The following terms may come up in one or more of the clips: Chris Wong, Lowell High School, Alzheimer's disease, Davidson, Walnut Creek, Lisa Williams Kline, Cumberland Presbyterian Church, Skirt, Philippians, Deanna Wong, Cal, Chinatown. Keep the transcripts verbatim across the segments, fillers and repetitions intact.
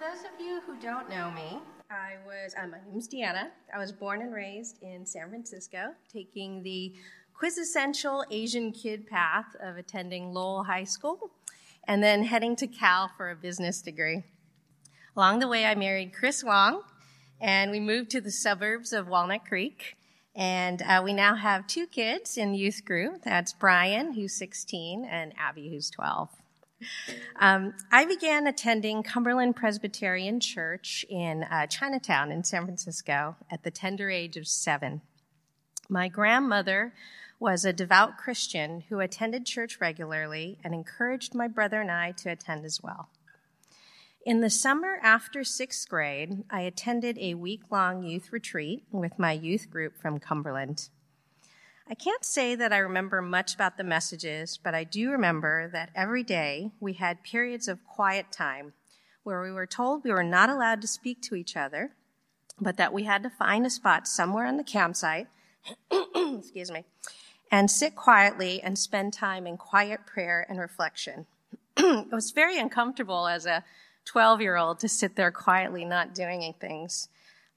those of you who don't know me, I was, uh, my name's Deanna. I was born and raised in San Francisco, taking the quintessential Asian kid path of attending Lowell High School and then heading to Cal for a business degree. Along the way, I married Chris Wong, and we moved to the suburbs of Walnut Creek. And uh, we now have two kids in youth group. That's Brian, who's sixteen, and Abby, who's twelve. Um, I began attending Cumberland Presbyterian Church in uh, Chinatown in San Francisco at the tender age of seven. My grandmother was a devout Christian who attended church regularly and encouraged my brother and I to attend as well. In the summer after sixth grade, I attended a week-long youth retreat with my youth group from Cumberland. I can't say that I remember much about the messages, but I do remember that every day we had periods of quiet time where we were told we were not allowed to speak to each other, but that we had to find a spot somewhere on the campsite, excuse me, and sit quietly and spend time in quiet prayer and reflection. It was very uncomfortable as a twelve-year-old to sit there quietly not doing things.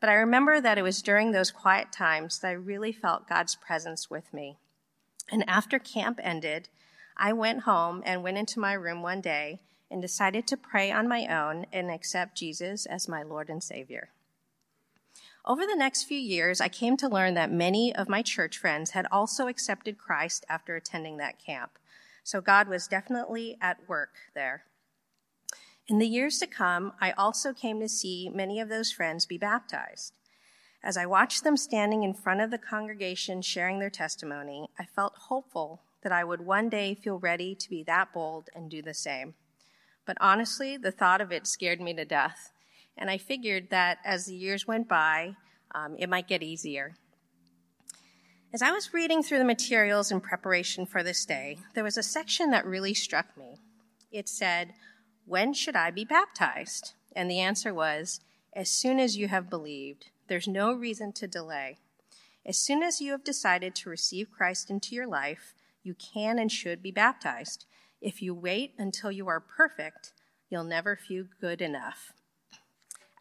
But I remember that it was during those quiet times that I really felt God's presence with me. And after camp ended, I went home and went into my room one day and decided to pray on my own and accept Jesus as my Lord and Savior. Over the next few years, I came to learn that many of my church friends had also accepted Christ after attending that camp. So God was definitely at work there. In the years to come, I also came to see many of those friends be baptized. As I watched them standing in front of the congregation sharing their testimony, I felt hopeful that I would one day feel ready to be that bold and do the same. But honestly, the thought of it scared me to death, and I figured that as the years went by, um, it might get easier. As I was reading through the materials in preparation for this day, there was a section that really struck me. It said, "When should I be baptized?" And the answer was, as soon as you have believed. There's no reason to delay. As soon as you have decided to receive Christ into your life, you can and should be baptized. If you wait until you are perfect, you'll never feel good enough.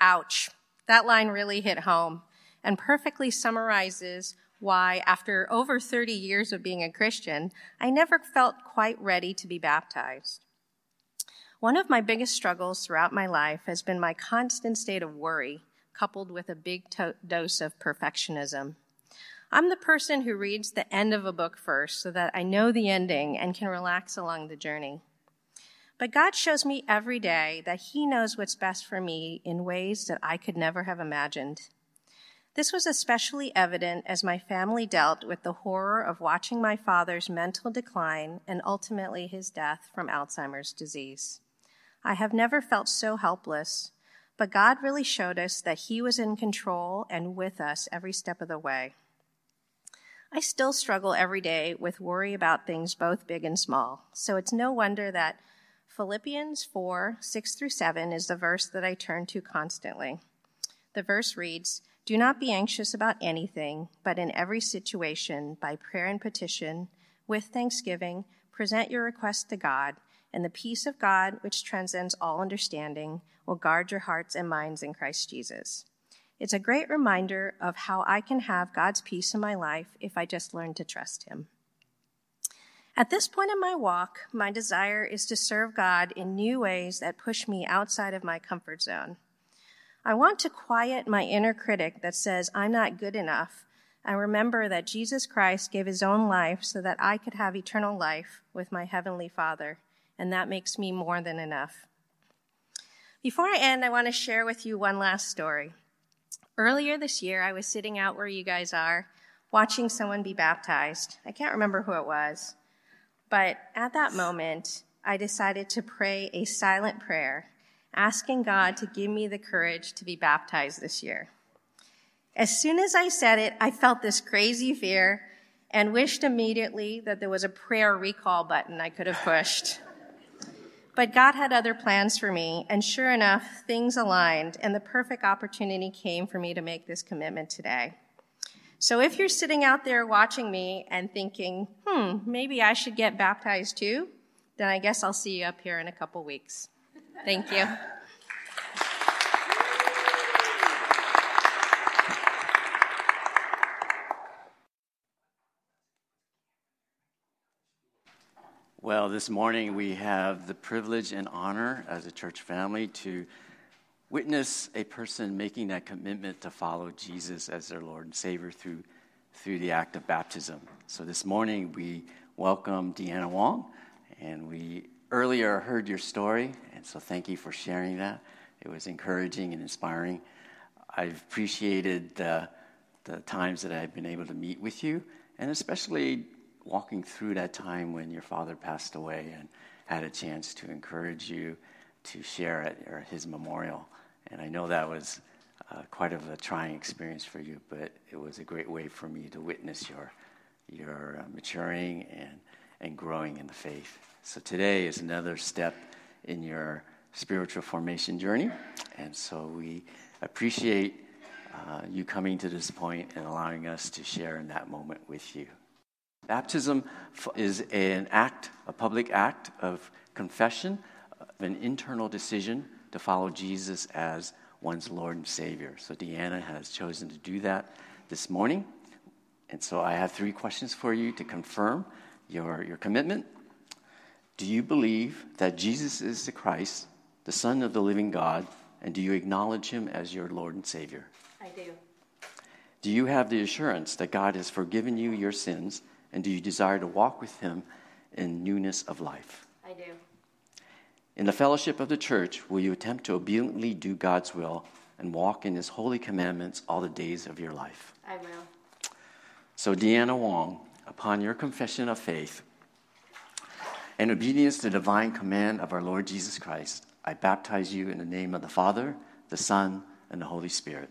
Ouch. That line really hit home and perfectly summarizes why, after over thirty years of being a Christian, I never felt quite ready to be baptized. One of my biggest struggles throughout my life has been my constant state of worry, coupled with a big to- dose of perfectionism. I'm the person who reads the end of a book first so that I know the ending and can relax along the journey. But God shows me every day that He knows what's best for me in ways that I could never have imagined. This was especially evident as my family dealt with the horror of watching my father's mental decline and ultimately his death from Alzheimer's disease. I have never felt so helpless, but God really showed us that He was in control and with us every step of the way. I still struggle every day with worry about things both big and small, so it's no wonder that Philippians four, six through seven is the verse that I turn to constantly. The verse reads, "Do not be anxious about anything, but in every situation, by prayer and petition, with thanksgiving, present your requests to God, and the peace of God, which transcends all understanding, will guard your hearts and minds in Christ Jesus." It's a great reminder of how I can have God's peace in my life if I just learn to trust Him. At this point in my walk, my desire is to serve God in new ways that push me outside of my comfort zone. I want to quiet my inner critic that says I'm not good enough and remember that Jesus Christ gave His own life so that I could have eternal life with my Heavenly Father, and that makes me more than enough. Before I end, I want to share with you one last story. Earlier this year, I was sitting out where you guys are, watching someone be baptized. I can't remember who it was, but at that moment, I decided to pray a silent prayer, asking God to give me the courage to be baptized this year. As soon as I said it, I felt this crazy fear and wished immediately that there was a prayer recall button I could have pushed. But God had other plans for me, and sure enough, things aligned, and the perfect opportunity came for me to make this commitment today. So if you're sitting out there watching me and thinking, hmm, maybe I should get baptized too, then I guess I'll see you up here in a couple weeks. Thank you. Well, this morning we have the privilege and honor as a church family to witness a person making that commitment to follow Jesus as their Lord and Savior through through the act of baptism. So this morning we welcome Deanna Wong, and we earlier heard your story, and so thank you for sharing that. It was encouraging and inspiring. I've appreciated the, the times that I've been able to meet with you, and especially walking through that time when your father passed away and had a chance to encourage you to share at his memorial. And I know that was uh, quite of a trying experience for you, but it was a great way for me to witness your your uh, maturing and, and growing in the faith. So today is another step in your spiritual formation journey, and so we appreciate uh, you coming to this point and allowing us to share in that moment with you. Baptism is an act, a public act of confession, of an internal decision to follow Jesus as one's Lord and Savior. So Deanna has chosen to do that this morning. And so I have three questions for you to confirm your, your commitment. Do you believe that Jesus is the Christ, the Son of the living God, and do you acknowledge him as your Lord and Savior? I do. Do you have the assurance that God has forgiven you your sins, and do you desire to walk with him in newness of life? I do. In the fellowship of the church, will you attempt to obediently do God's will and walk in his holy commandments all the days of your life? I will. So, Deanna Wong, upon your confession of faith and obedience to the divine command of our Lord Jesus Christ, I baptize you in the name of the Father, the Son, and the Holy Spirit.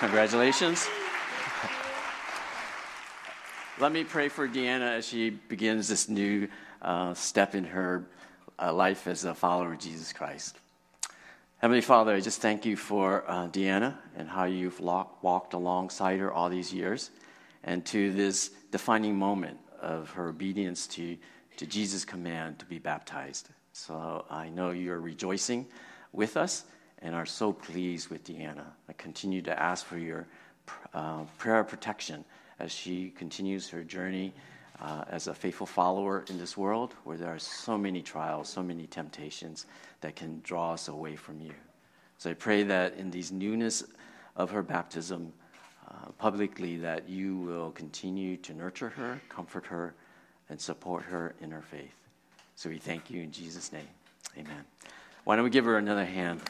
Congratulations. Let me pray for Deanna as she begins this new uh, step in her uh, life as a follower of Jesus Christ. Heavenly Father, I just thank you for uh, Deanna and how you've walk, walked alongside her all these years, and to this defining moment of her obedience to, to Jesus' command to be baptized. So I know you're rejoicing with us and are so pleased with Deanna. I continue to ask for your uh, prayer protection as she continues her journey uh, as a faithful follower in this world where there are so many trials, so many temptations that can draw us away from you. So I pray that in these newness of her baptism uh, publicly, that you will continue to nurture her, comfort her, and support her in her faith. So we thank you in Jesus' name. Amen. Why don't we give her another hand?